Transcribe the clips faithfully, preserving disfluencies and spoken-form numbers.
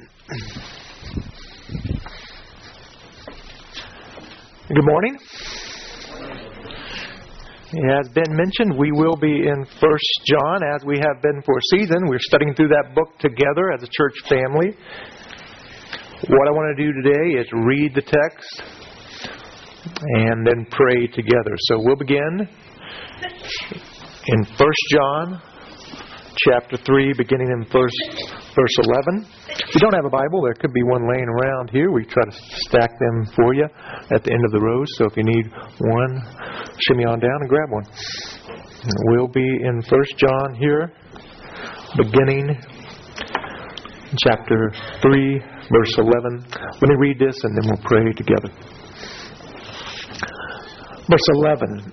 Good morning. As Ben mentioned, we will be in First John, as we have been for a season. We're studying through that book together as a church family. What I want to do today is read the text and then pray together. So we'll begin in First John chapter three, beginning in verse eleven. If you don't have a Bible, there could be one laying around here. We try to stack them for you at the end of the rows. So if you need one, shimmy on down and grab one. We'll be in First John here, beginning chapter three, verse eleven. Let me read this and then we'll pray together. Verse eleven.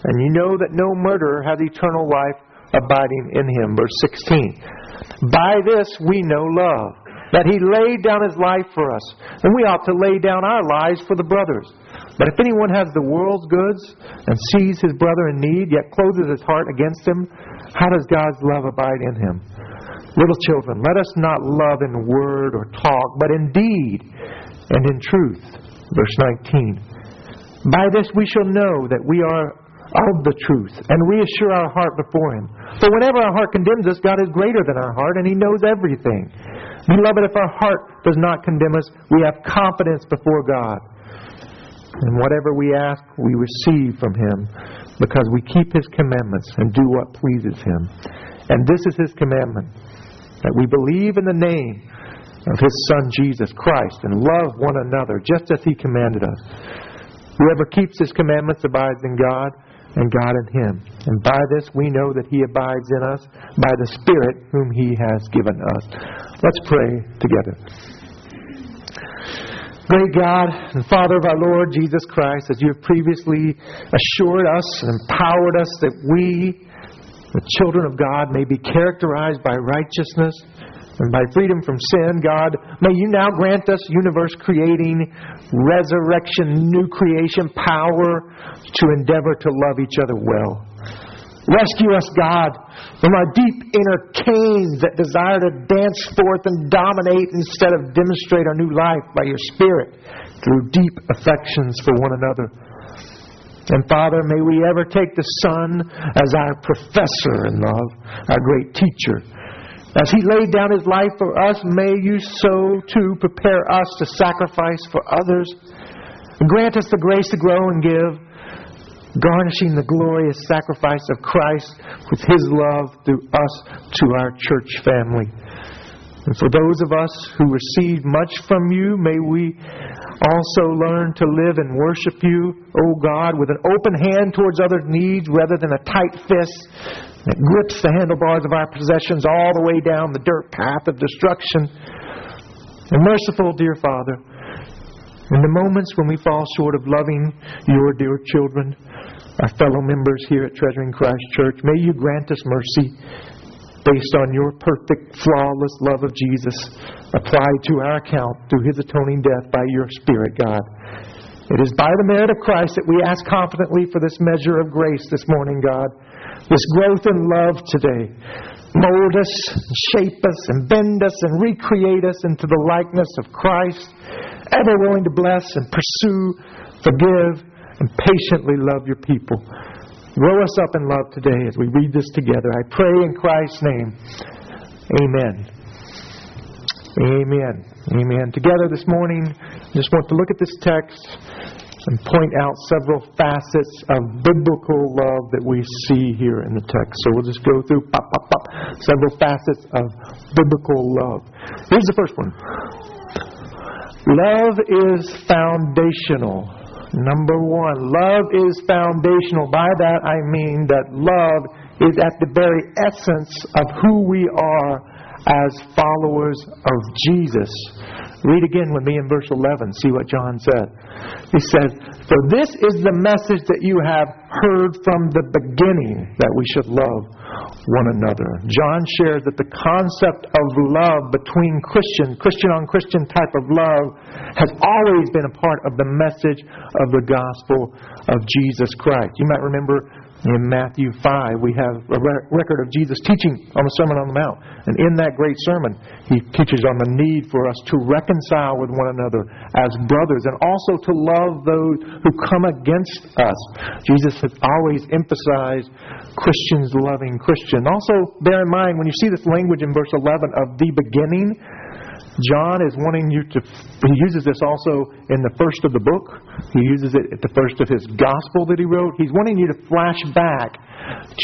And you know that no murderer has eternal life abiding in him. Verse sixteen. By this we know love, that he laid down his life for us, and we ought to lay down our lives for the brothers. But if anyone has the world's goods and sees his brother in need, yet closes his heart against him, how does God's love abide in him? Little children, let us not love in word or talk, but in deed and in truth. Verse nineteen. By this we shall know that we are of the truth, and reassure our heart before Him. For whenever our heart condemns us, God is greater than our heart, and He knows everything. Beloved, if our heart does not condemn us, we have confidence before God. And whatever we ask, we receive from Him, because we keep His commandments and do what pleases Him. And this is His commandment, that we believe in the name of His Son, Jesus Christ, and love one another, just as He commanded us. Whoever keeps His commandments abides in God, and God in Him. And by this we know that He abides in us by the Spirit whom He has given us. Let's pray together. Great God and Father of our Lord Jesus Christ, as You have previously assured us and empowered us that we, the children of God, may be characterized by righteousness and by freedom from sin, God, may You now grant us universe-creating, resurrection, new creation power to endeavor to love each other well. Rescue us, God, from our deep inner Cains that desire to dance forth and dominate instead of demonstrate our new life by Your Spirit through deep affections for one another. And Father, may we ever take the Son as our professor in love, our great teacher. As He laid down His life for us, may You so too prepare us to sacrifice for others. Grant us the grace to grow and give, garnishing the glorious sacrifice of Christ with His love through us to our church family. And for those of us who receive much from You, may we also learn to live and worship You, O God, with an open hand towards other needs rather than a tight fist that grips the handlebars of our possessions all the way down the dirt path of destruction. And merciful, dear Father, in the moments when we fall short of loving Your dear children, our fellow members here at Treasuring Christ Church, may You grant us mercy based on Your perfect, flawless love of Jesus applied to our account through His atoning death by Your Spirit, God. It is by the merit of Christ that we ask confidently for this measure of grace this morning, God. This growth in love today. Mold us, shape us, and bend us, and recreate us into the likeness of Christ, ever willing to bless and pursue, forgive, and patiently love Your people. Grow us up in love today as we read this together. I pray in Christ's name. Amen. Amen. Amen. Together this morning, I just want to look at this text and point out several facets of biblical love that we see here in the text. So we'll just go through pop, pop, pop, several facets of biblical love. Here's the first one. Love is foundational. Number one, love is foundational. By that I mean that love is at the very essence of who we are as followers of Jesus. Read again with me in verse eleven. See what John said. He said, "For this is the message that you have heard from the beginning, that we should love one another." John shared that the concept of love between Christian, Christian on Christian type of love, has always been a part of the message of the gospel of Jesus Christ. You might remember in Matthew five, we have a record of Jesus teaching on the Sermon on the Mount. And in that great sermon, He teaches on the need for us to reconcile with one another as brothers, and also to love those who come against us. Jesus has always emphasized Christians loving Christians. Also, bear in mind, when you see this language in verse eleven of the beginning, John is wanting you to, he uses this also in the first of the book. He uses it at the first of his gospel that he wrote. He's wanting you to flash back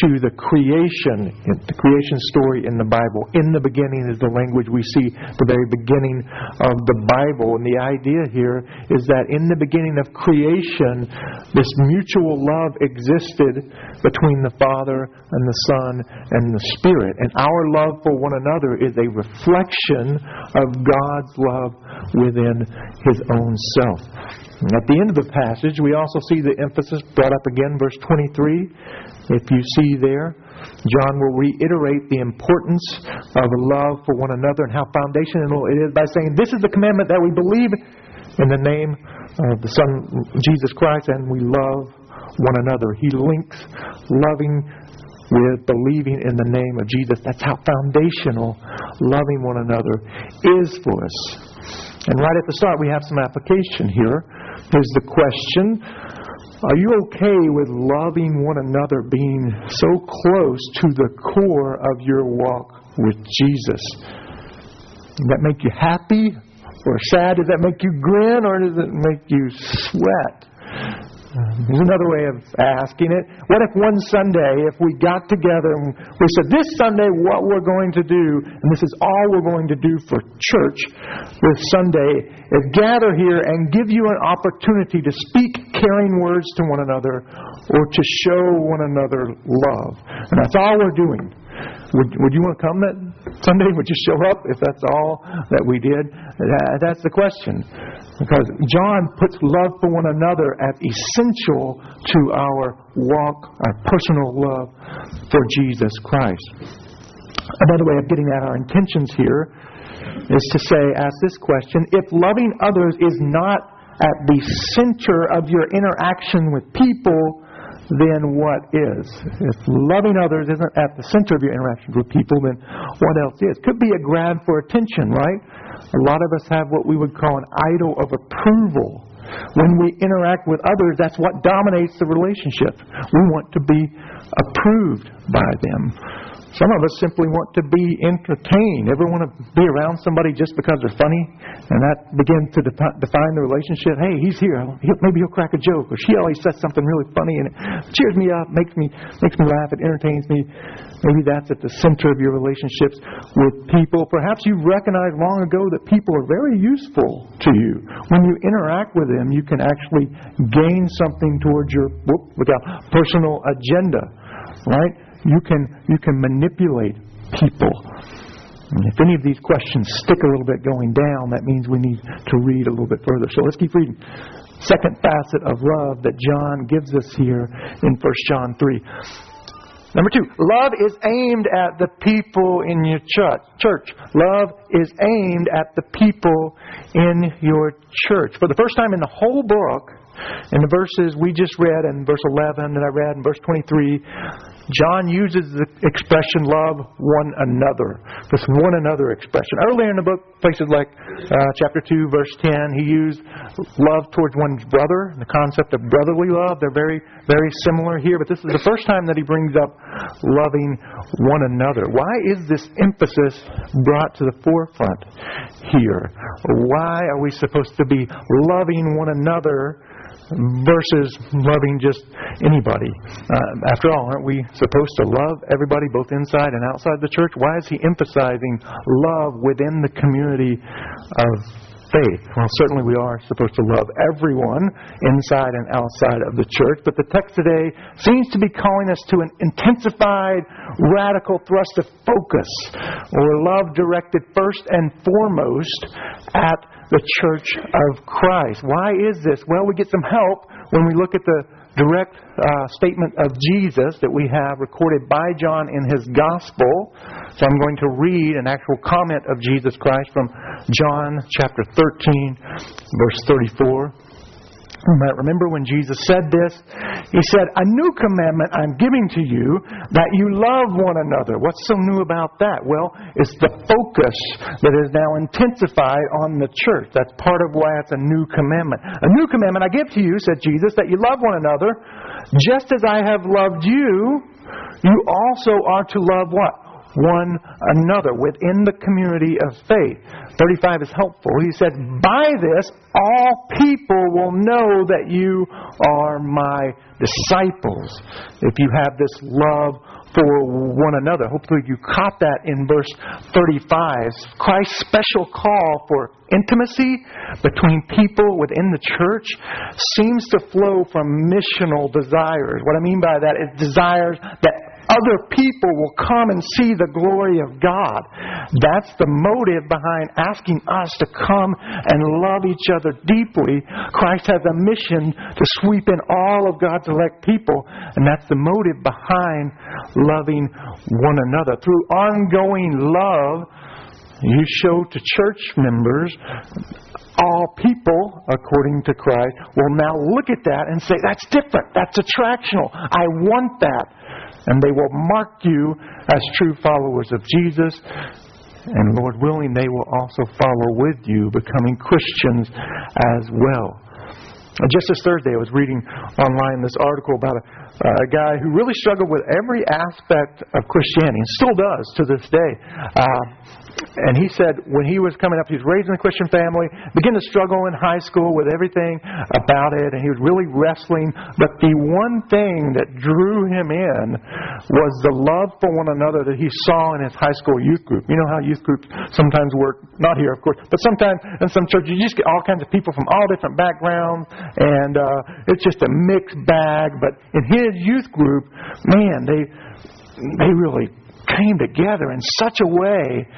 to the creation, the creation story in the Bible. "In the beginning" is the language we see at the very beginning of the Bible. And the idea here is that in the beginning of creation, this mutual love existed between the Father and the Son and the Spirit. And our love for one another is a reflection of God's love within His own self. And at the end of the passage, we also see the emphasis brought up again, verse twenty-three. If you see there, John will reiterate the importance of love for one another and how foundational it is by saying, "This is the commandment, that we believe in the name of the Son, Jesus Christ, and we love one another." He links loving with believing in the name of Jesus. That's how foundational loving one another is for us. And right at the start, we have some application here. There's the question, are you okay with loving one another being so close to the core of your walk with Jesus? Does that make you happy or sad? Does that make you grin, or does it make you sweat? There's another way of asking it. What if one Sunday, if we got together and we said, "This Sunday, what we're going to do, and this is all we're going to do for church this Sunday, is gather here and give you an opportunity to speak caring words to one another, or to show one another love. And that's all we're doing." Would, would you want to come that Sunday? Would you show up if that's all that we did? That, that's the question. Because John puts love for one another as essential to our walk, our personal love for Jesus Christ. Another way of getting at our intentions here is to say, ask this question: if loving others is not at the center of your interaction with people, then what is? If loving others isn't at the center of your interactions with people, then what else is? Could be a grab for attention, right? A lot of us have what we would call an idol of approval. When we interact with others, that's what dominates the relationship. We want to be approved by them. Some of us simply want to be entertained. Ever want to be around somebody just because they're funny? And that begins to defi- define the relationship. Hey, he's here. He'll, maybe he'll crack a joke. Or she always says something really funny, and it cheers me up, makes me makes me laugh, it entertains me. Maybe that's at the center of your relationships with people. Perhaps you recognized long ago that people are very useful to you. When you interact with them, you can actually gain something towards your whoop, look out, personal agenda. Right? You can you can manipulate people. And if any of these questions stick a little bit going down, that means we need to read a little bit further. So let's keep reading. Second facet of love that John gives us here in First John three. Number two, love is aimed at the people in your church. Love is aimed at the people in your church. For the first time in the whole book, in the verses we just read, in verse eleven that I read, in verse twenty-three, John uses the expression "love one another." This "one another" expression. Earlier in the book, places like uh, chapter two, verse ten, he used love towards one's brother, and the concept of brotherly love. They're very, very similar here, but this is the first time that he brings up loving one another. Why is this emphasis brought to the forefront here? Why are we supposed to be loving one another versus loving just anybody? Uh, after all, aren't we supposed to love everybody, both inside and outside the church? Why is he emphasizing love within the community of faith. Well, certainly we are supposed to love everyone inside and outside of the church, but the text today seems to be calling us to an intensified, radical thrust of focus, or love directed first and foremost at the church of Christ. Why is this? Well, we get some help when we look at the direct uh, statement of Jesus that we have recorded by John in his gospel. So I'm going to read an actual comment of Jesus Christ from John chapter thirteen, verse thirty-four. Remember when Jesus said this? He said, "A new commandment I'm giving to you, that you love one another." What's so new about that? Well, it's the focus that is now intensified on the church. That's part of why it's a new commandment. "A new commandment I give to you," said Jesus, "that you love one another. Just as I have loved you, you also are to love" what? "One another," within the community of faith. thirty-five is helpful. He said, "By this, all people will know that you are my disciples, if you have this love for one another." Hopefully you caught that in verse thirty-five. Christ's special call for intimacy between people within the church seems to flow from missional desires. What I mean by that is desires that other people will come and see the glory of God. That's the motive behind asking us to come and love each other deeply. Christ has a mission to sweep in all of God's elect people, and that's the motive behind loving one another. Through ongoing love, you show to church members, all people, according to Christ, will now look at that and say, "That's different. That's attractional. I want that." And they will mark you as true followers of Jesus. And Lord willing, they will also follow with you, becoming Christians as well. Just this Thursday, I was reading online this article about a, a guy who really struggled with every aspect of Christianity, and still does to this day. Uh, and he said when he was coming up, he was raised in a Christian family, began to struggle in high school with everything about it, and he was really wrestling. But the one thing that drew him in was the love for one another that he saw in his high school youth group. You know how youth groups sometimes work, not here, of course, but sometimes in some churches you just get all kinds of people from all different backgrounds, and uh, it's just a mixed bag. But in his youth group, man, they they really came together in such a way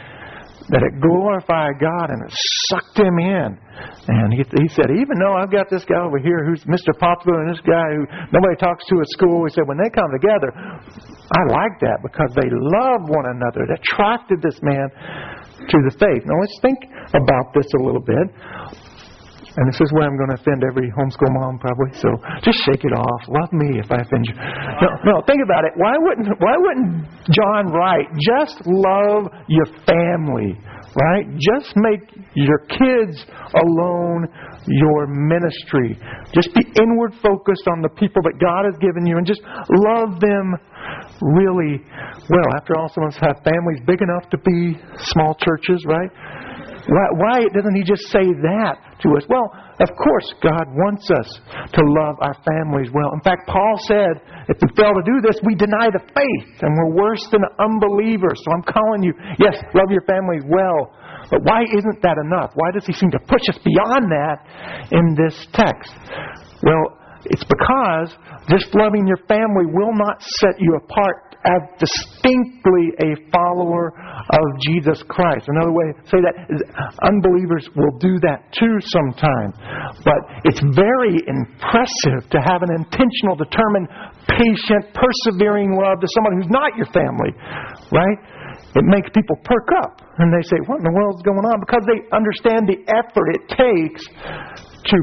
that it glorified God and it sucked him in. And he, he said, "Even though I've got this guy over here who's Mister Popular and this guy who nobody talks to at school," he said, "when they come together, I like that because they love one another." It attracted this man to the faith. Now let's think about this a little bit. And this is where I'm going to offend every homeschool mom, probably. So just shake it off. Love me if I offend you. No, no. Think about it. Why wouldn't Why wouldn't John write, "Just love your family," right? Just make your kids alone your ministry. Just be inward focused on the people that God has given you, and just love them really well. After all, some of us have families big enough to be small churches, right? Why, why doesn't he just say that to us? Well, of course, God wants us to love our families well. In fact, Paul said, if we fail to do this, we deny the faith, and we're worse than unbelievers. So I'm calling you, yes, love your families well. But why isn't that enough? Why does he seem to push us beyond that in this text? Well, it's because just loving your family will not set you apart as distinctly a follower of Jesus Christ. Another way to say that is unbelievers will do that too sometimes. But it's very impressive to have an intentional, determined, patient, persevering love to someone who's not your family, right? It makes people perk up and they say, "What in the world's going on?" Because they understand the effort it takes to,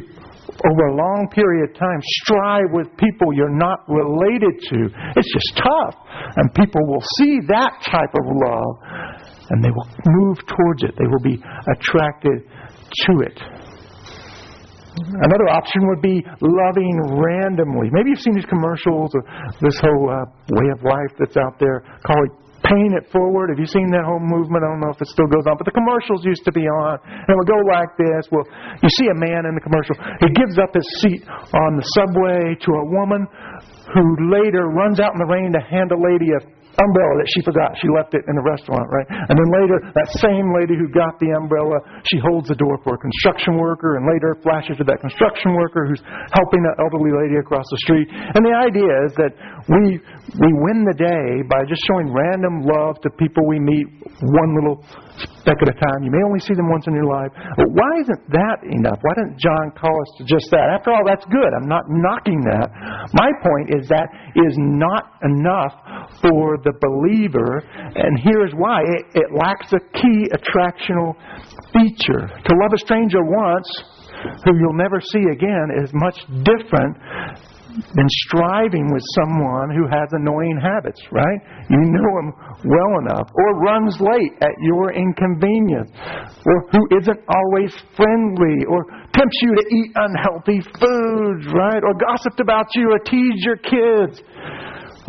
over a long period of time, strive with people you're not related to. It's just tough. And people will see that type of love and they will move towards it. They will be attracted to it. Another option would be loving randomly. Maybe you've seen these commercials, or this whole uh, way of life that's out there called Paying It Forward. Have you seen that whole movement? I don't know if it still goes on, but the commercials used to be on. And it would go like this. Well, you see a man in the commercial. He gives up his seat on the subway to a woman who later runs out in the rain to hand a lady a umbrella that she forgot. She left it in the restaurant, right? And then later, that same lady who got the umbrella, she holds the door for a construction worker, and later flashes to that construction worker who's helping that elderly lady across the street. And the idea is that we we win the day by just showing random love to people we meet, one little speck at a time. You may only see them once in your life. But why isn't that enough? Why didn't John call us to just that? After all, that's good. I'm not knocking that. My point is that is not enough for the believer, and here's why. It, it lacks a key attractional feature. To love a stranger once, who you'll never see again, is much different than striving with someone who has annoying habits, right? You know him well enough. Or runs late at your inconvenience. Or who isn't always friendly. Or tempts you to eat unhealthy foods, right? Or gossiped about you or teased your kids.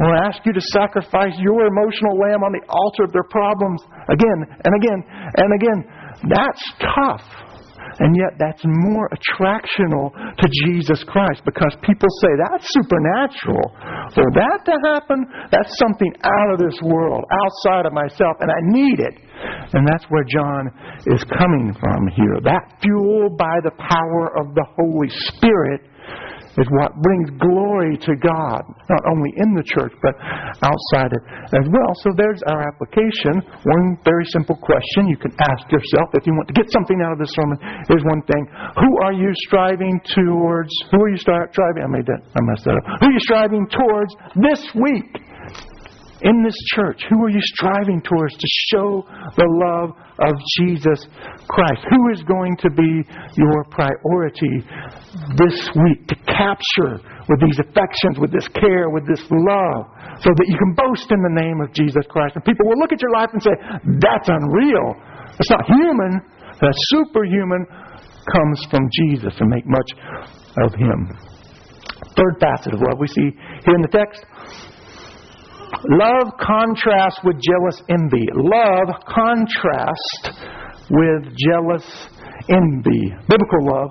Or ask you to sacrifice your emotional lamb on the altar of their problems again and again and again. That's tough. And yet that's more attractional to Jesus Christ, because people say that's supernatural. For that to happen, that's something out of this world, outside of myself, and I need it. And that's where John is coming from here. That fuel by the power of the Holy Spirit is what brings glory to God, not only in the church, but outside it as well. So there's our application. One very simple question you can ask yourself if you want to get something out of this sermon is one thing. Who are you striving towards? Who are you striving? I made that. I messed that up. Who are you striving towards this week in this church? Who are you striving towards to show the love of Jesus Christ? Who is going to be your priority this week to capture with these affections, with this care, with this love, so that you can boast in the name of Jesus Christ? And people will look at your life and say, that's unreal. That's not human. That's superhuman. Comes from Jesus, and make much of Him. Third facet of love we see here in the text. Love contrasts with jealous envy. Love contrasts with jealous envy. Biblical love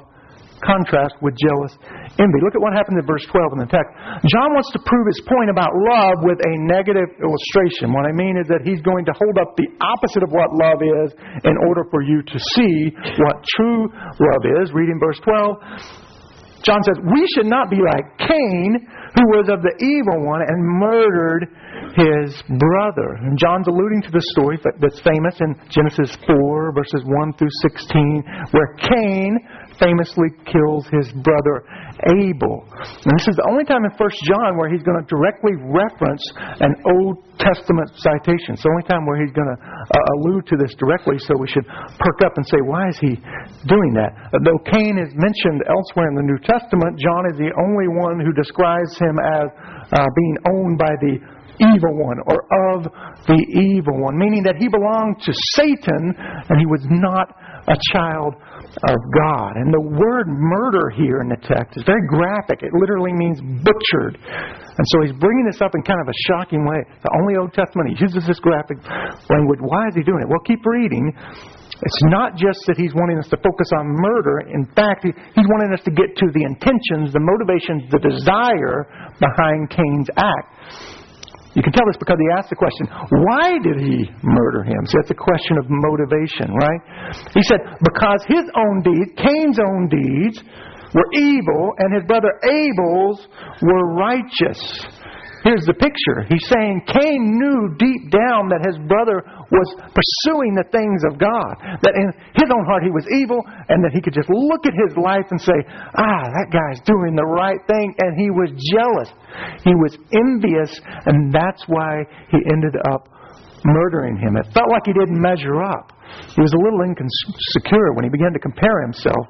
contrasts with jealous envy. Look at what happens in verse twelve in the text. John wants to prove his point about love with a negative illustration. What I mean is that he's going to hold up the opposite of what love is in order for you to see what true love is. Reading verse twelve. John says, we should not be like Cain, who was of the evil one and murdered his brother. And John's alluding to the story that's famous in Genesis four, verses one through sixteen, where Cain famously kills his brother Abel. And this is the only time in First John where he's going to directly reference an Old Testament citation. It's the only time where he's going to uh, allude to this directly, so we should perk up and say, why is he doing that? Though Cain is mentioned elsewhere in the New Testament, Testament, John is the only one who describes him as uh, being owned by the evil one, or of the evil one, meaning that he belonged to Satan and he was not a child of God. And the word murder here in the text is very graphic. It literally means butchered. And so he's bringing this up in kind of a shocking way. The only Old Testament he uses this graphic language. Why is he doing it? Well, keep reading. It's not just that he's wanting us to focus on murder. In fact, he, he's wanting us to get to the intentions, the motivations, the desire behind Cain's act. You can tell this because he asked the question, why did he murder him? So that's a question of motivation, right? He said, because his own deeds, Cain's own deeds, were evil, and his brother Abel's were righteous. Here's the picture. He's saying Cain knew deep down that his brother was pursuing the things of God. That in his own heart he was evil, and that he could just look at his life and say, ah, that guy's doing the right thing. And he was jealous. He was envious, and that's why he ended up murdering him. It felt like he didn't measure up. He was a little insecure when he began to compare himself.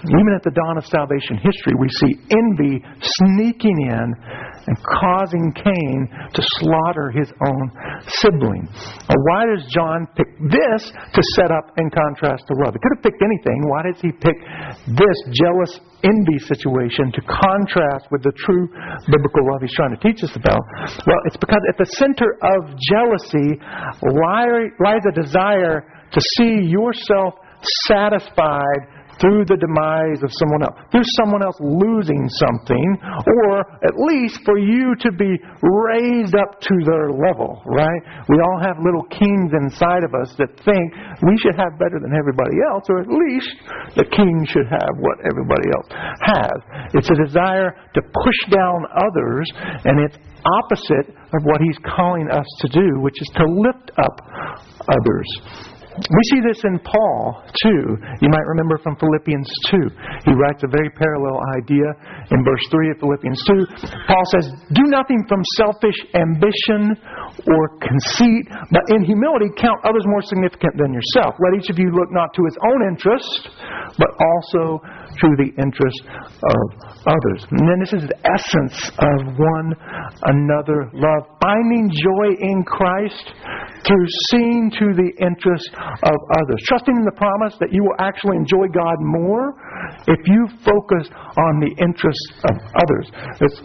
Even at the dawn of salvation history, we see envy sneaking in and causing Cain to slaughter his own sibling. Now, why does John pick this to set up in contrast to love? He could have picked anything. Why does he pick this jealous envy situation to contrast with the true biblical love he's trying to teach us about? Well, it's because at the center of jealousy lies a desire to see yourself satisfied through the demise of someone else, through someone else losing something, or at least for you to be raised up to their level, right? We all have little kings inside of us that think we should have better than everybody else, or at least the king should have what everybody else has. It's a desire to push down others, and it's opposite of what he's calling us to do, which is to lift up others. We see this in Paul, too. You might remember from Philippians two. He writes a very parallel idea in verse three of Philippians two. Paul says, do nothing from selfish ambition or conceit, but in humility count others more significant than yourself. Let each of you look not to his own interest, but also to the interest of others. And then this is the essence of one another love. Finding joy in Christ through seeing to the interest of others. Trusting in the promise that you will actually enjoy God more if you focus on the interests of others. It's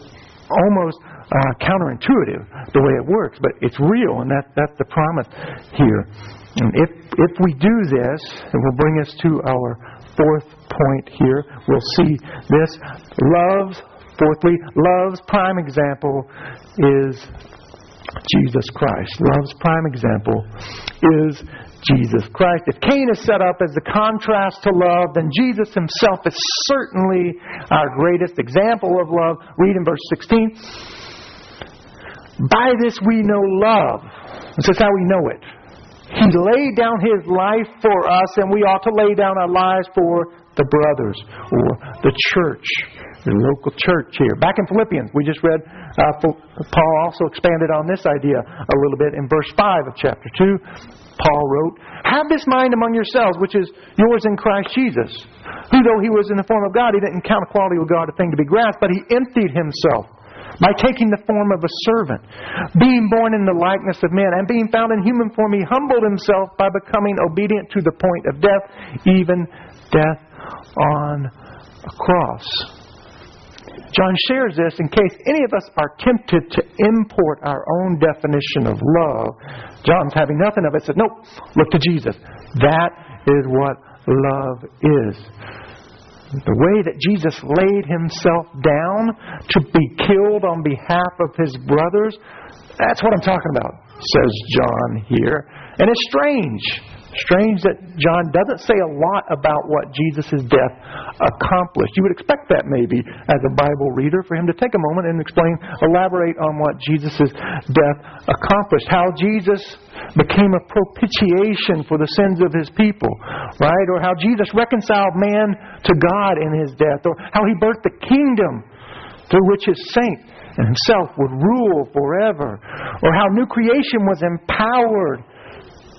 almost uh, counterintuitive the way it works, but it's real, and that, that's the promise here. And if, if we do this, it will bring us to our fourth point here. We'll see this. Love's, fourthly, love's prime example is Jesus Christ. Love's prime example is Jesus Christ. If Cain is set up as the contrast to love, then Jesus himself is certainly our greatest example of love. Read in verse sixteen. By this we know love. This is how we know it. He laid down his life for us, and we ought to lay down our lives for the brothers or the church, the local church here. Back in Philippians, we just read, uh, Paul also expanded on this idea a little bit in verse five of chapter two. Paul wrote, have this mind among yourselves, which is yours in Christ Jesus, who though he was in the form of God, he didn't count equality with God a thing to be grasped, but he emptied himself by taking the form of a servant, being born in the likeness of men, and being found in human form, he humbled himself by becoming obedient to the point of death, even death on a cross. John shares this in case any of us are tempted to import our own definition of love. John's having nothing of it. Said, nope, look to Jesus. That is what love is. The way that Jesus laid himself down to be killed on behalf of his brothers, that's what I'm talking about, says John here. And it's strange. Strange that John doesn't say a lot about what Jesus' death accomplished. You would expect that maybe as a Bible reader for him to take a moment and explain, elaborate on what Jesus' death accomplished. How Jesus became a propitiation for the sins of his people, right? Or how Jesus reconciled man to God in his death. Or how he birthed the kingdom through which his saint and himself would rule forever. Or how new creation was empowered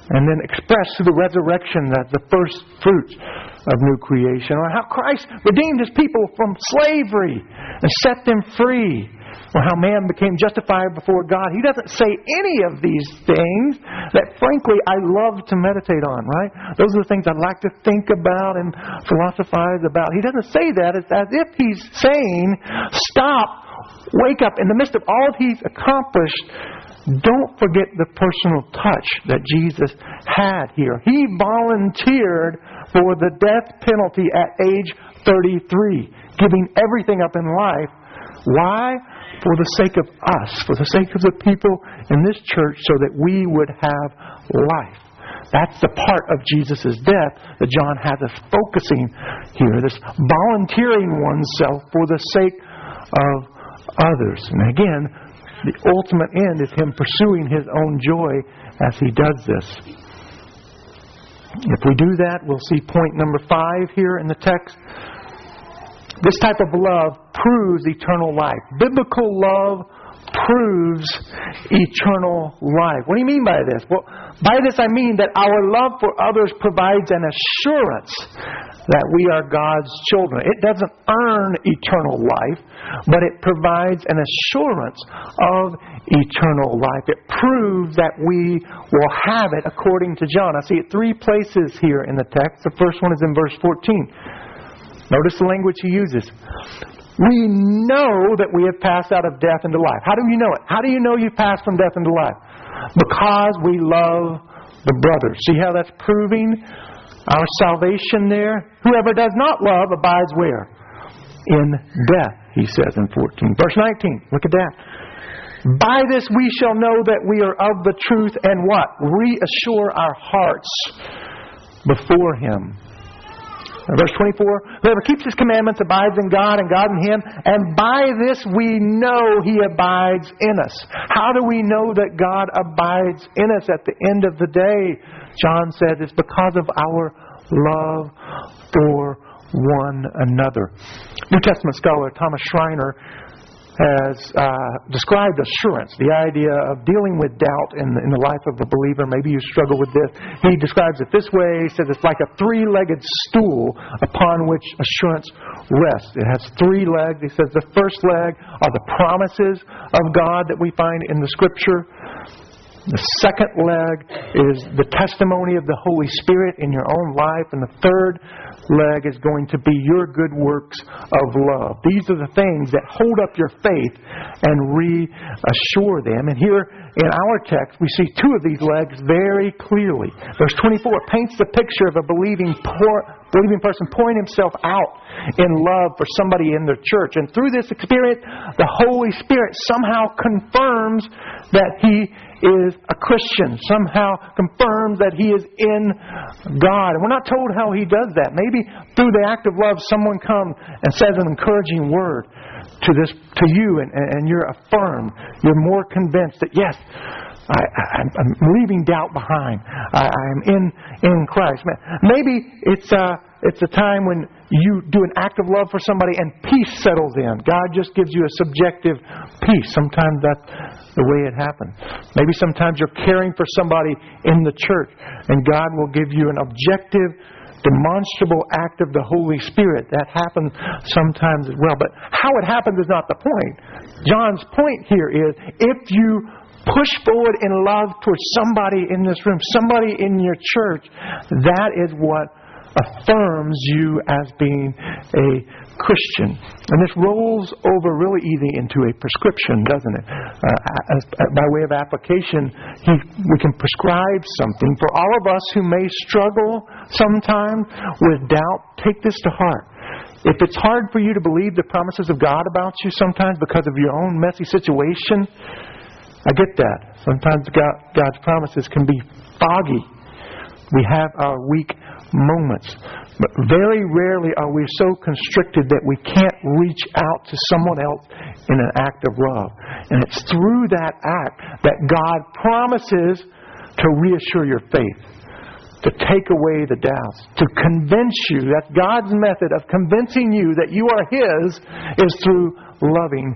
and then expressed through the resurrection as the first fruits of new creation. Or how Christ redeemed his people from slavery and set them free. Or how man became justified before God. He doesn't say any of these things that, frankly, I love to meditate on, right? Those are the things I like to think about and philosophize about. He doesn't say that. It's as if he's saying, stop. Wake up. In the midst of all he's accomplished, don't forget the personal touch that Jesus had here. He volunteered for the death penalty at age thirty-three, giving everything up in life. Why? For the sake of us, for the sake of the people in this church, so that we would have life. That's the part of Jesus' death that John has us focusing here, this volunteering oneself for the sake of others. And again, the ultimate end is him pursuing his own joy as he does this. If we do that, we'll see point number five here in the text. This type of love proves eternal life. Biblical love proves eternal life. What do you mean by this? Well, by this I mean that our love for others provides an assurance that we are God's children. It doesn't earn eternal life, but it provides an assurance of eternal life. It proves that we will have it according to John. I see it three places here in the text. The first one is in verse fourteen. Notice the language he uses. We know that we have passed out of death into life. How do you know it? How do you know you've passed from death into life? Because we love the brothers. See how that's proving? our salvation there. Whoever does not love abides where? In death, he says in fourteen. Verse nineteen, look at that. By this we shall know that we are of the truth and what? Reassure our hearts before hHim. Verse twenty-four, whoever keeps His commandments abides in God and God in him, and by this we know He abides in us. How do we know that God abides in us at the end of the day? John says it's because of our love for one another. New Testament scholar Thomas Schreiner has uh, described assurance, the idea of dealing with doubt in the, in the life of a believer. Maybe you struggle with this. He describes it this way. He says it's like a three-legged stool upon which assurance rests. It has three legs. He says the first leg are the promises of God that we find in the Scripture. The second leg is the testimony of the Holy Spirit in your own life. And the third leg is going to be your good works of love. These are the things that hold up your faith and reassure them. And here in our text, we see two of these legs very clearly. Verse twenty-four paints the picture of a believing por- believing person pouring himself out in love for somebody in their church. And through this experience, the Holy Spirit somehow confirms that he is a Christian, somehow confirms that he is in God. And we're not told how he does that. Maybe through the act of love, someone comes and says an encouraging word to this to you, and, and you're affirmed. You're more convinced that, yes, I, I, I'm leaving doubt behind. I, I'm in in Christ. Maybe it's a, it's a time when you do an act of love for somebody and peace settles in. God just gives you a subjective peace. Sometimes that's the way it happens. Maybe sometimes you're caring for somebody in the church and God will give you an objective, demonstrable act of the Holy Spirit. That happens sometimes as well. But how it happens is not the point. John's point here is if you push forward in love towards somebody in this room, somebody in your church, that is what affirms you as being a Christian. And this rolls over really easy into a prescription, doesn't it? Uh, as, uh, by way of application, he, we can prescribe something. For all of us who may struggle sometimes with doubt, take this to heart. If it's hard for you to believe the promises of God about you sometimes because of your own messy situation, I get that. Sometimes God, God's promises can be foggy. We have our weak moments. But very rarely are we so constricted that we can't reach out to someone else in an act of love. And it's through that act that God promises to reassure your faith, to take away the doubts, to convince you. That God's method of convincing you that you are His is through loving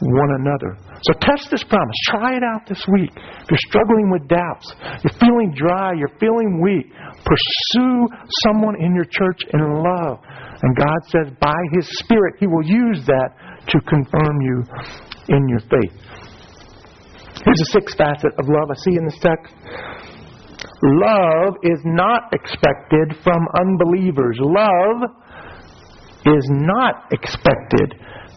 one another. So test this promise. Try it out this week. If you're struggling with doubts, you're feeling dry, you're feeling weak, pursue someone in your church in love. And God says by His Spirit, He will use that to confirm you in your faith. Here's a sixth facet of love I see in this text. Love is not expected from unbelievers. Love is not expected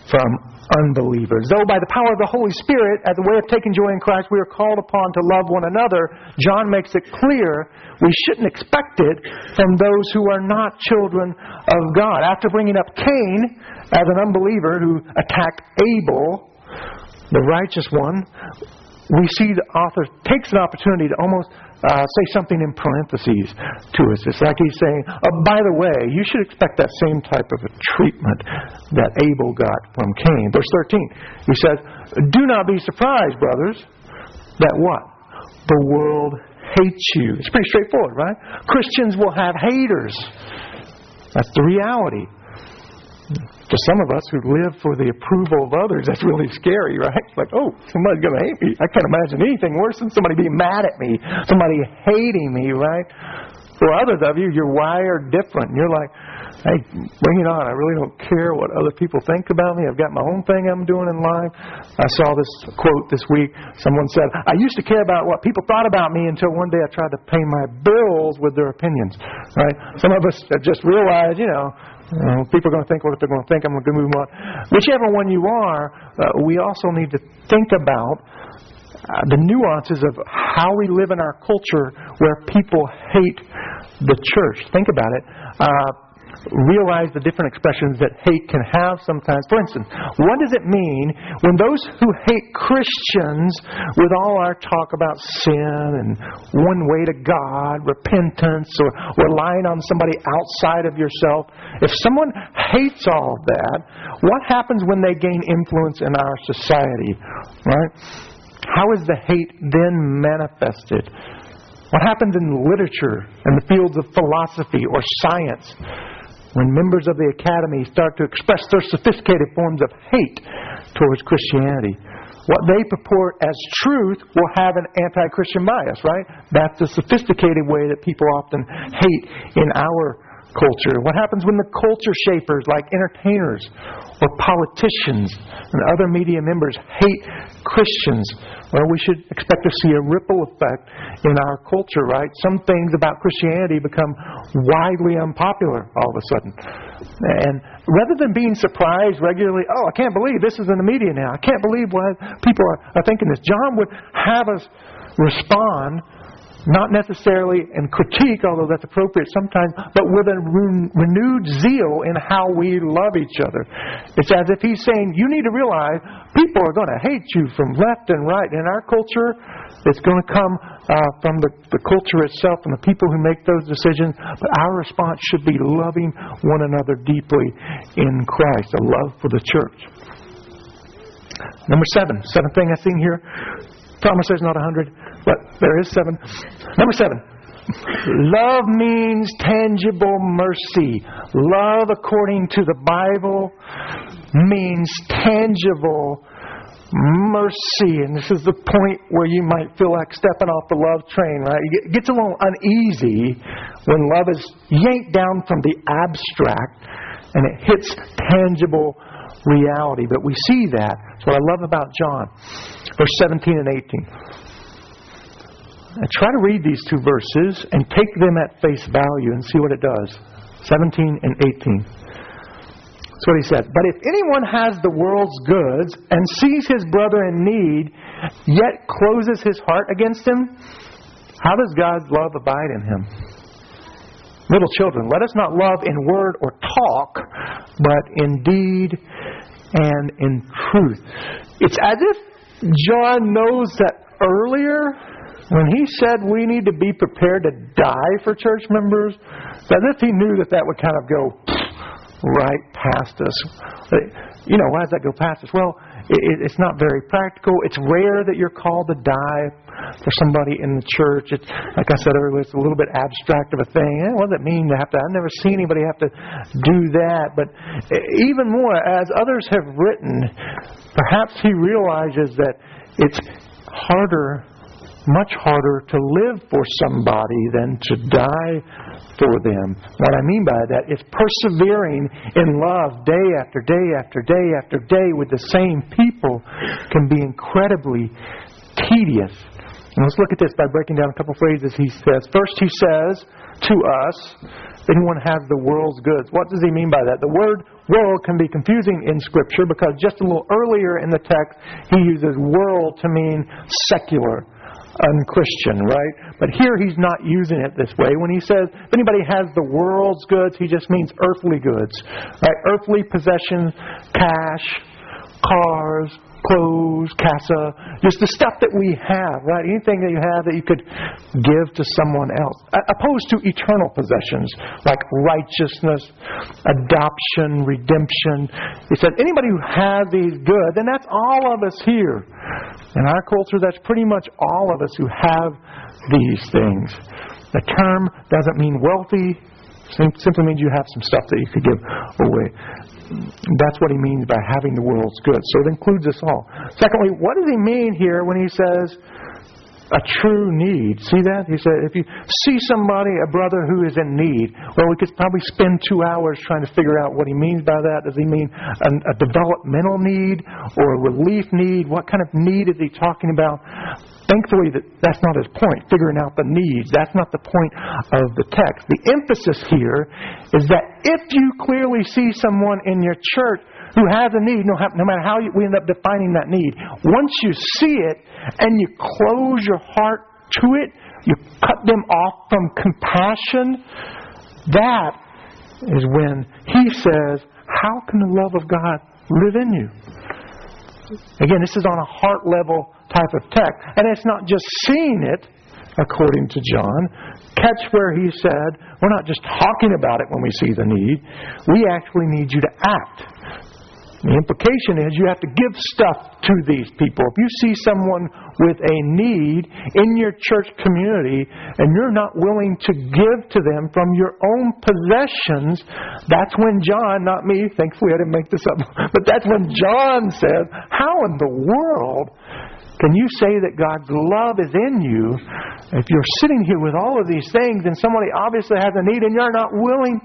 from unbelievers. Though by the power of the Holy Spirit, as a way of taking joy in Christ, we are called upon to love one another, John makes it clear we shouldn't expect it from those who are not children of God. After bringing up Cain as an unbeliever who attacked Abel, the righteous one, we see the author takes an opportunity to almost uh, say something in parentheses to us. It's like he's saying, oh, by the way, you should expect that same type of a treatment that Abel got from Cain. Verse thirteen, he says, do not be surprised, brothers, that what? The world hates you. It's pretty straightforward, right? Christians will have haters. That's the reality. To some of us who live for the approval of others, that's really scary, right? It's like, oh, somebody's going to hate me. I can't imagine anything worse than somebody being mad at me, somebody hating me, right? For others of you, you're wired different. You're like, hey, bring it on. I really don't care what other people think about me. I've got my own thing I'm doing in life. I saw this quote this week. Someone said, I used to care about what people thought about me until one day I tried to pay my bills with their opinions, right? Some of us have just realized, you know, Uh, people are going to think what they're going to think. I'm going to move on. Whichever one you are, uh, we also need to think about uh, the nuances of how we live in our culture where people hate the church, think about it, uh, realize the different expressions that hate can have sometimes. For instance, what does it mean when those who hate Christians, with all our talk about sin and one way to God, repentance, or relying on somebody outside of yourself, if someone hates all that, what happens when they gain influence in our society? Right? How is the hate then manifested? What happens in literature and the fields of philosophy or science when members of the academy start to express their sophisticated forms of hate towards Christianity? What they purport as truth will have an anti-Christian bias, right? That's the sophisticated way that people often hate in our culture. What happens when the culture shapers like entertainers or politicians and other media members hate Christians? Well, we should expect to see a ripple effect in our culture, right? Some things about Christianity become widely unpopular all of a sudden. And rather than being surprised regularly, oh, I can't believe this is in the media now. I can't believe why people are, are thinking this. John would have us respond not necessarily in critique, although that's appropriate sometimes, but with a renewed zeal in how we love each other. It's as if he's saying, you need to realize people are going to hate you from left and right. In our culture, it's going to come uh, from the, the culture itself and the people who make those decisions. But our response should be loving one another deeply in Christ, a love for the church. Number seven, seventh thing I've seen here. Thomas says not a hundred, but there is seven. Number seven. Love means tangible mercy. Love, according to the Bible, means tangible mercy. And this is the point where you might feel like stepping off the love train, right? It gets a little uneasy when love is yanked down from the abstract and it hits tangible reality. But we see that. That's what I love about John. Verse seventeen and eighteen. I try to read these two verses and take them at face value and see what it does. seventeen and eighteen. That's what he says. But if anyone has the world's goods and sees his brother in need, yet closes his heart against him, how does God's love abide in him? Little children, let us not love in word or talk, but in deed and in truth. It's as if John knows that earlier, when he said we need to be prepared to die for church members, that if he knew that that would kind of go right past us. You know, why does that go past us? Well, it, it's not very practical. It's rare that you're called to die for somebody in the church. It's, like I said earlier, it's a little bit abstract of a thing. Eh, what does it mean to have to? I've never seen anybody have to do that. But even more, as others have written, perhaps he realizes that it's harder, much harder to live for somebody than to die for them. What I mean by that is persevering in love day after day after day after day with the same people can be incredibly tedious. And let's look at this by breaking down a couple phrases he says. First, he says to us, anyone has the world's goods. What does he mean by that? The word world can be confusing in Scripture because just a little earlier in the text, he uses world to mean secular, unchristian, right? But here he's not using it this way. When he says if anybody has the world's goods, he just means earthly goods, right? Earthly possessions, cash, cars, clothes, casa, just the stuff that we have, right? Anything that you have that you could give to someone else, opposed to eternal possessions like righteousness, adoption, redemption. He said, anybody who has these goods, and that's all of us here. In our culture, that's pretty much all of us who have these things. The term doesn't mean wealthy. It simply means you have some stuff that you could give away. That's what he means by having the world's goods. So it includes us all. Secondly, what does he mean here when he says a true need? See that? He said if you see somebody, a brother who is in need, well, we could probably spend two hours trying to figure out what he means by that. Does he mean a, a developmental need or a relief need? What kind of need is he talking about? Thankfully, that, that's not his point, figuring out the needs. That's not the point of the text. The emphasis here is that if you clearly see someone in your church who has a need, no, no matter how you, we end up defining that need, once you see it and you close your heart to it, you cut them off from compassion, that is when he says, how can the love of God live in you? Again, this is on a heart level type of text. And it's not just seeing it, according to John. Catch where he said, we're not just talking about it when we see the need. We actually need you to act. The implication is you have to give stuff to these people. If you see someone with a need in your church community and you're not willing to give to them from your own possessions, that's when John, not me, thankfully I didn't make this up, but that's when John says, how in the world can you say that God's love is in you if you're sitting here with all of these things and somebody obviously has a need and you're not willing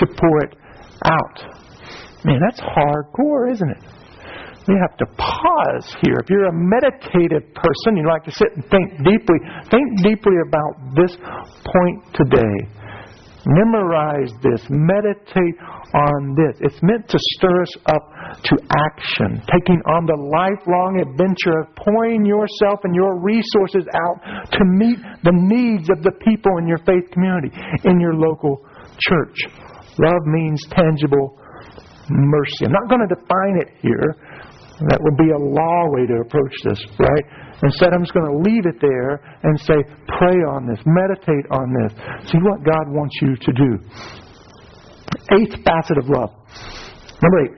to pour it out? Man, that's hardcore, isn't it? You have to pause here. If you're a meditative person, you like to sit and think deeply. Think deeply about this point today. Memorize this. Meditate on this. It's meant to stir us up to action. Taking on the lifelong adventure of pouring yourself and your resources out to meet the needs of the people in your faith community, in your local church. Love means tangible mercy. I'm not going to define it here. That would be a law way to approach this, right? Instead, I'm just going to leave it there and say, pray on this, meditate on this. See what God wants you to do. Eighth facet of love. Number eight.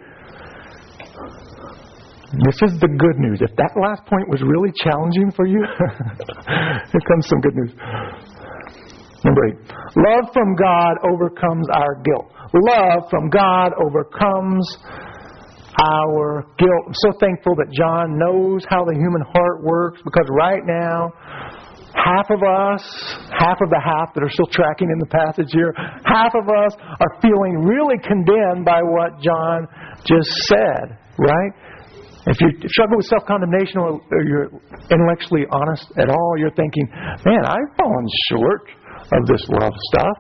This is the good news. If that last point was really challenging for you, here comes some good news. Number eight. Love from God overcomes our guilt. Love from God overcomes our guilt. I'm so thankful that John knows how the human heart works, because right now, half of us, half of the half that are still tracking in the passage here, half of us are feeling really condemned by what John just said, right? If you struggle with self-condemnation or you're intellectually honest at all, you're thinking, man, I've fallen short of this love stuff.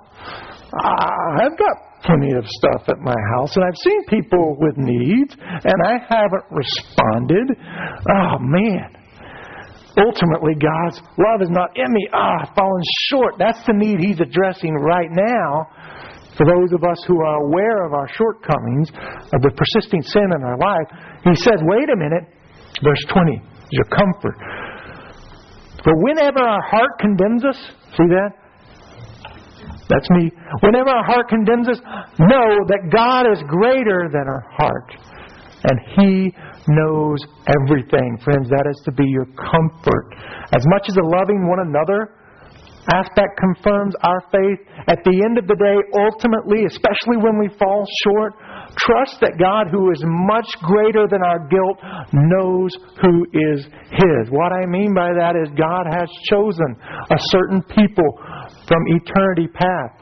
I've got plenty of stuff at my house, and I've seen people with needs, and I haven't responded. Oh, man. Ultimately, God's love is not in me. Ah, I've fallen short. That's the need He's addressing right now for those of us who are aware of our shortcomings, of the persisting sin in our life. He says, wait a minute. Verse twenty is your comfort. For whenever our heart condemns us, see that? That's me. Whenever our heart condemns us, know that God is greater than our heart. And He knows everything. Friends, that is to be your comfort. As much as the loving one another aspect confirms our faith, at the end of the day, ultimately, especially when we fall short, trust that God, who is much greater than our guilt, knows who is His. What I mean by that is God has chosen a certain people from eternity past.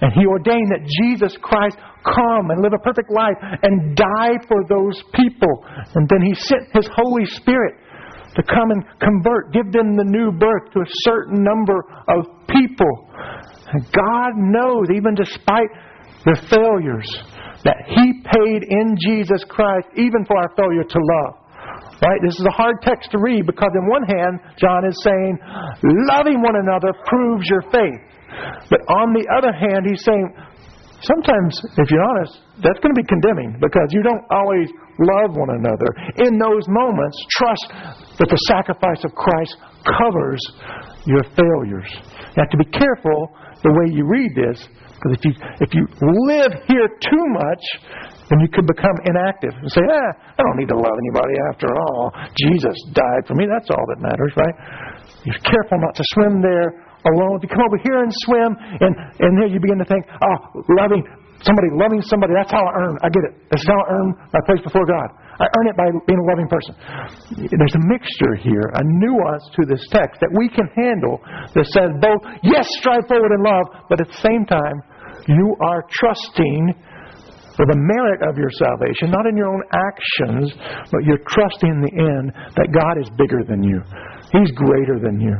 And He ordained that Jesus Christ come and live a perfect life and die for those people. And then He sent His Holy Spirit to come and convert, give them the new birth to a certain number of people. And God knows, even despite their failures, that He paid in Jesus Christ even for our failure to love. Right? This is a hard text to read, because on one hand, John is saying, loving one another proves your faith. But on the other hand, he's saying, sometimes, if you're honest, that's going to be condemning, because you don't always love one another. In those moments, trust that the sacrifice of Christ covers your failures. You have to be careful the way you read this, because if you if you live here too much, then you could become inactive and say, ah, I don't need to love anybody after all. Jesus died for me. That's all that matters, right? You're careful not to swim there alone. If you come over here and swim, and, and there you begin to think, oh, loving somebody, loving somebody, that's how I earn. I get it. That's how I earn my place before God. I earn it by being a loving person. There's a mixture here, a nuance to this text that we can handle that says both, yes, strive forward in love, but at the same time, you are trusting for the merit of your salvation, not in your own actions, but you're trusting in the end that God is bigger than you. He's greater than you.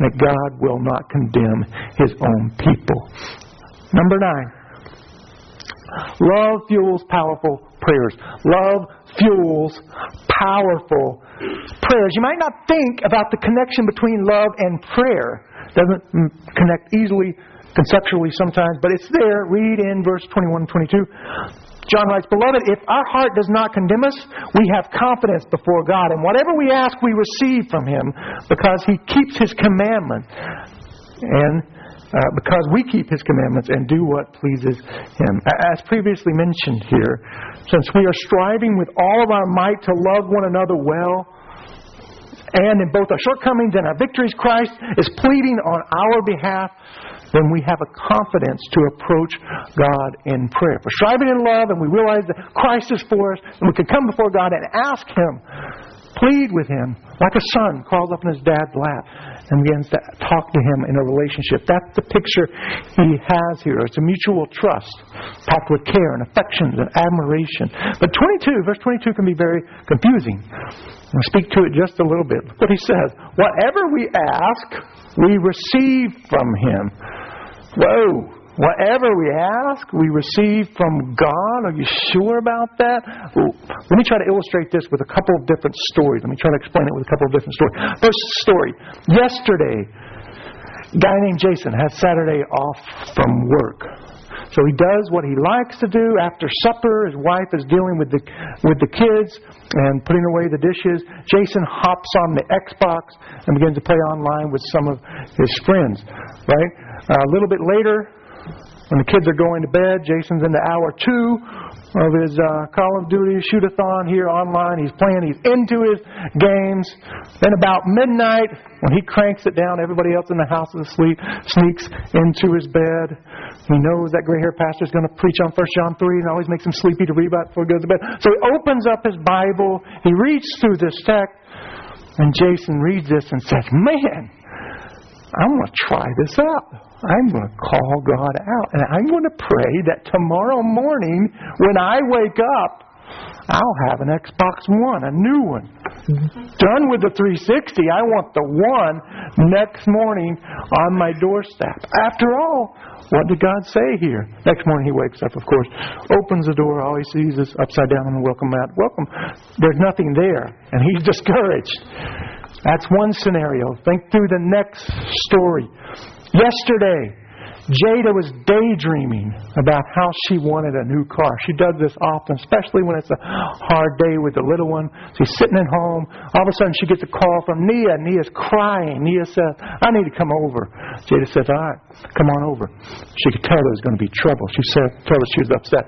That God will not condemn His own people. Number nine. Love fuels powerful prayers. Love fuels powerful prayers. You might not think about the connection between love and prayer. Doesn't connect easily conceptually sometimes, but it's there. Read in verse twenty-one and twenty-two. John writes, "Beloved, if our heart does not condemn us, we have confidence before God, and whatever we ask we receive from Him, because He keeps His commandment, and uh, because we keep His commandments and do what pleases Him." As previously mentioned here, since we are striving with all of our might to love one another well, and in both our shortcomings and our victories, Christ is pleading on our behalf, then we have a confidence to approach God in prayer. If we're striving in love and we realize that Christ is for us, and we can come before God and ask Him, plead with Him, like a son crawls up in his dad's lap and begins to talk to Him in a relationship. That's the picture He has here. It's a mutual trust, packed with care and affections and admiration. But twenty-two, verse twenty-two can be very confusing. I'll speak to it just a little bit. Look what he says. Whatever we ask, we receive from Him. Whoa. Whatever we ask, we receive from God. Are you sure about that? Ooh. Let me try to illustrate this with a couple of different stories. Let me try to explain it with a couple of different stories. First story. Yesterday, a guy named Jason had Saturday off from work. So he does what he likes to do. After supper, his wife is dealing with the with the kids and putting away the dishes. Jason hops on the Xbox and begins to play online with some of his friends. Right? Uh, a little bit later, when the kids are going to bed, Jason's into hour two of his uh, Call of Duty shoot-a-thon here online. He's playing. He's into his games. Then about midnight, when he cranks it down, everybody else in the house is asleep, sneaks into his bed. He knows that gray-haired pastor's going to preach on First John three, and always makes him sleepy to read about before he goes to bed. So he opens up his Bible. He reads through this text, and Jason reads this and says, "Man, I'm going to try this out. I'm going to call God out. And I'm going to pray that tomorrow morning when I wake up, I'll have an Xbox One, a new one. Done with the three sixty. I want the one next morning on my doorstep." After all, what did God say here? Next morning he wakes up, of course, opens the door. All he sees is upside down on the welcome mat. Welcome. There's nothing there. And he's discouraged. That's one scenario. Think through the next story. Yesterday, Jada was daydreaming about how she wanted a new car. She does this often, especially when it's a hard day with the little one. She's sitting at home. All of a sudden, she gets a call from Nia. Nia's crying. Nia says, "I need to come over." Jada says, "All right, come on over." She could tell there was going to be trouble. She said, told her she was upset.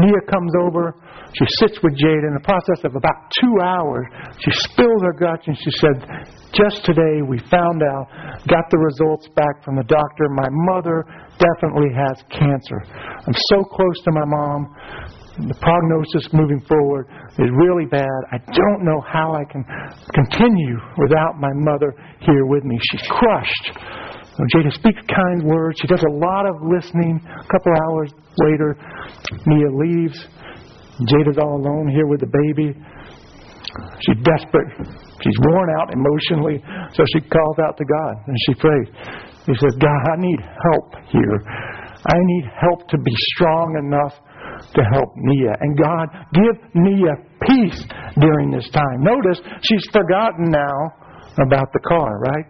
Nia comes over. She sits with Jada. In the process of about two hours, she spills her guts and she said, "Just today we found out, got the results back from the doctor. My mother definitely has cancer. I'm so close to my mom. The prognosis moving forward is really bad. I don't know how I can continue without my mother here with me." She's crushed. Jada speaks kind words. She does a lot of listening. A couple hours later, Nia leaves. Jada's all alone here with the baby. She's desperate. She's worn out emotionally. So she calls out to God and she prays. She says, "God, I need help here. I need help to be strong enough to help Nia. And God, give Nia peace during this time." Notice she's forgotten now about the car, right?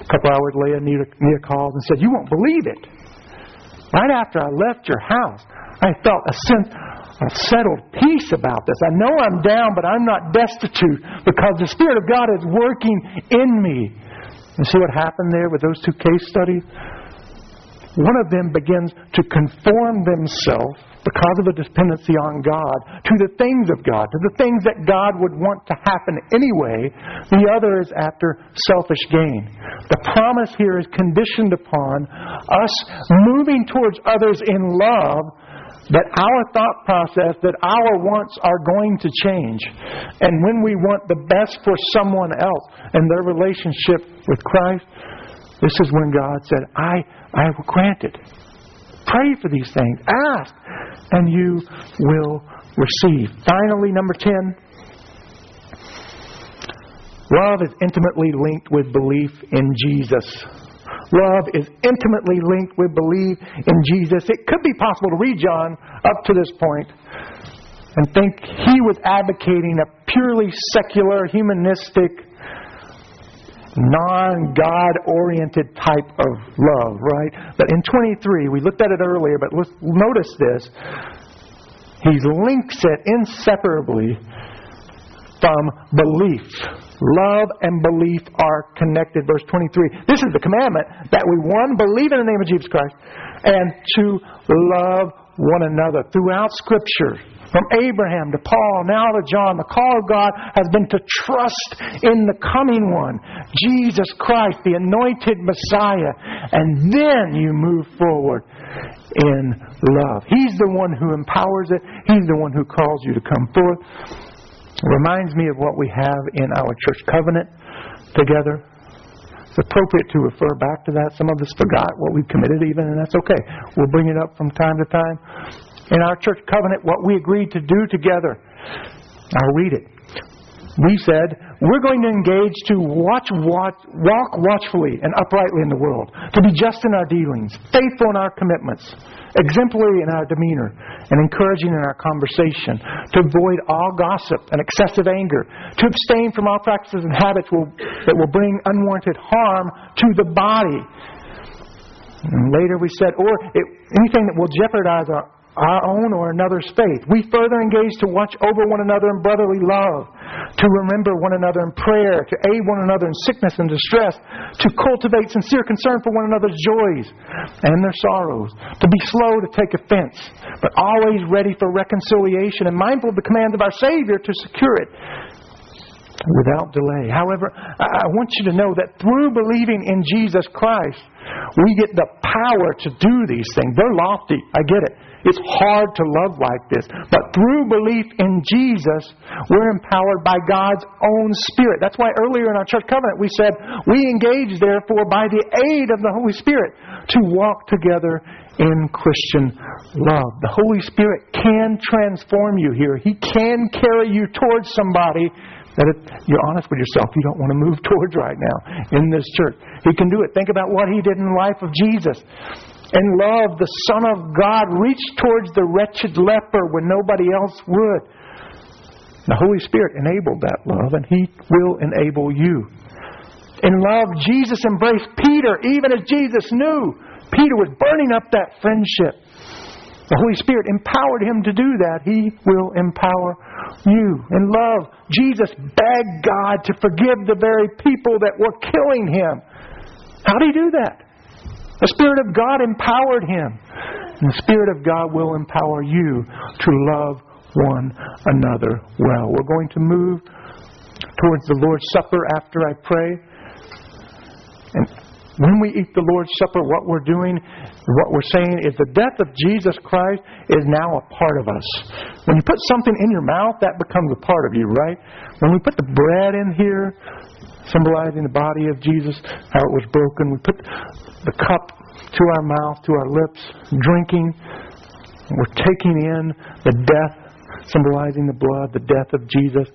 A couple hours later, Nia, Nia calls and said, "You won't believe it. Right after I left your house, I felt a sense of settled peace about this. I know I'm down, but I'm not destitute because the Spirit of God is working in me." And see what happened there with those two case studies? One of them begins to conform themselves because of a dependency on God to the things of God, to the things that God would want to happen anyway. The other is after selfish gain. The promise here is conditioned upon us moving towards others in love, that our thought process, that our wants are going to change. And when we want the best for someone else and their relationship with Christ, this is when God said, I, I will grant it. Pray for these things. Ask, and you will receive. Finally, number ten. Love is intimately linked with belief in Jesus. Love is intimately linked with belief in Jesus. It could be possible to read John up to this point and think he was advocating a purely secular, humanistic non-God-oriented type of love, right? But in twenty-three, we looked at it earlier, but let's notice this. He links it inseparably from belief. Love and belief are connected. Verse twenty-three. This is the commandment that we, one, believe in the name of Jesus Christ, and two, love one another. Throughout Scripture, from Abraham to Paul, now to John, the call of God has been to trust in the coming one, Jesus Christ, the anointed Messiah. And then you move forward in love. He's the one who empowers it. He's the one who calls you to come forth. It reminds me of what we have in our church covenant together. It's appropriate to refer back to that. Some of us forgot what we've committed even, and that's okay. We'll bring it up from time to time. In our church covenant, what we agreed to do together. I'll read it. We said, we're going to engage to watch, watch, walk watchfully and uprightly in the world, to be just in our dealings, faithful in our commitments, exemplary in our demeanor, and encouraging in our conversation, to avoid all gossip and excessive anger, to abstain from all practices and habits will, that will bring unwarranted harm to the body. And later we said, or it, anything that will jeopardize our our own or another's faith. We further engage to watch over one another in brotherly love, to remember one another in prayer, to aid one another in sickness and distress, to cultivate sincere concern for one another's joys and their sorrows, to be slow to take offense, but always ready for reconciliation and mindful of the commands of our Savior to secure it without delay. However, I want you to know that through believing in Jesus Christ, we get the power to do these things. They're lofty. I get it. It's hard to love like this. But through belief in Jesus, we're empowered by God's own Spirit. That's why earlier in our church covenant we said, we engage, therefore, by the aid of the Holy Spirit to walk together in Christian love. The Holy Spirit can transform you here. He can carry you towards somebody that if you're honest with yourself, you don't want to move towards right now in this church. He can do it. Think about what He did in the life of Jesus. In love, the Son of God reached towards the wretched leper when nobody else would. The Holy Spirit enabled that love, and He will enable you. In love, Jesus embraced Peter, even as Jesus knew Peter was burning up that friendship. The Holy Spirit empowered him to do that. He will empower you. In love, Jesus begged God to forgive the very people that were killing him. How did He do that? The Spirit of God empowered Him. And the Spirit of God will empower you to love one another well. We're going to move towards the Lord's Supper after I pray. And when we eat the Lord's Supper, what we're doing, what we're saying is the death of Jesus Christ is now a part of us. When you put something in your mouth, that becomes a part of you, right? When we put the bread in here, symbolizing the body of Jesus, how it was broken, we put the cup to our mouth, to our lips, drinking. We're taking in the death, symbolizing the blood, the death of Jesus.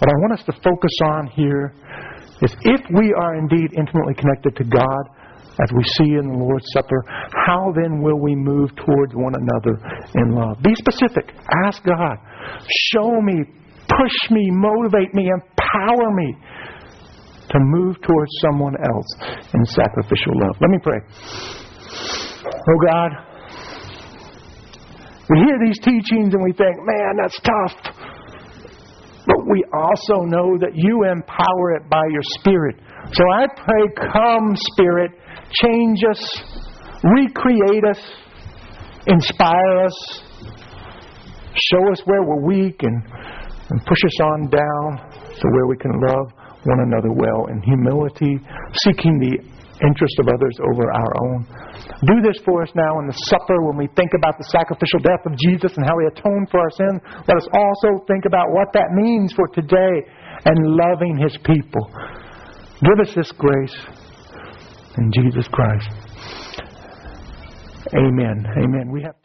What I want us to focus on here is if we are indeed intimately connected to God, as we see in the Lord's Supper, how then will we move towards one another in love? Be specific. Ask God. Show me, push me, motivate me, empower me to move towards someone else in sacrificial love. Let me pray. Oh God, we hear these teachings and we think, man, that's tough. But we also know that You empower it by Your Spirit. So I pray, come Spirit, change us, recreate us, inspire us, show us where we're weak, and, and push us on down to where we can love one another well in humility, seeking the interest of others over our own. Do this for us now in the supper when we think about the sacrificial death of Jesus and how He atoned for our sins. Let us also think about what that means for today and loving His people. Give us this grace in Jesus Christ. Amen. Amen. We have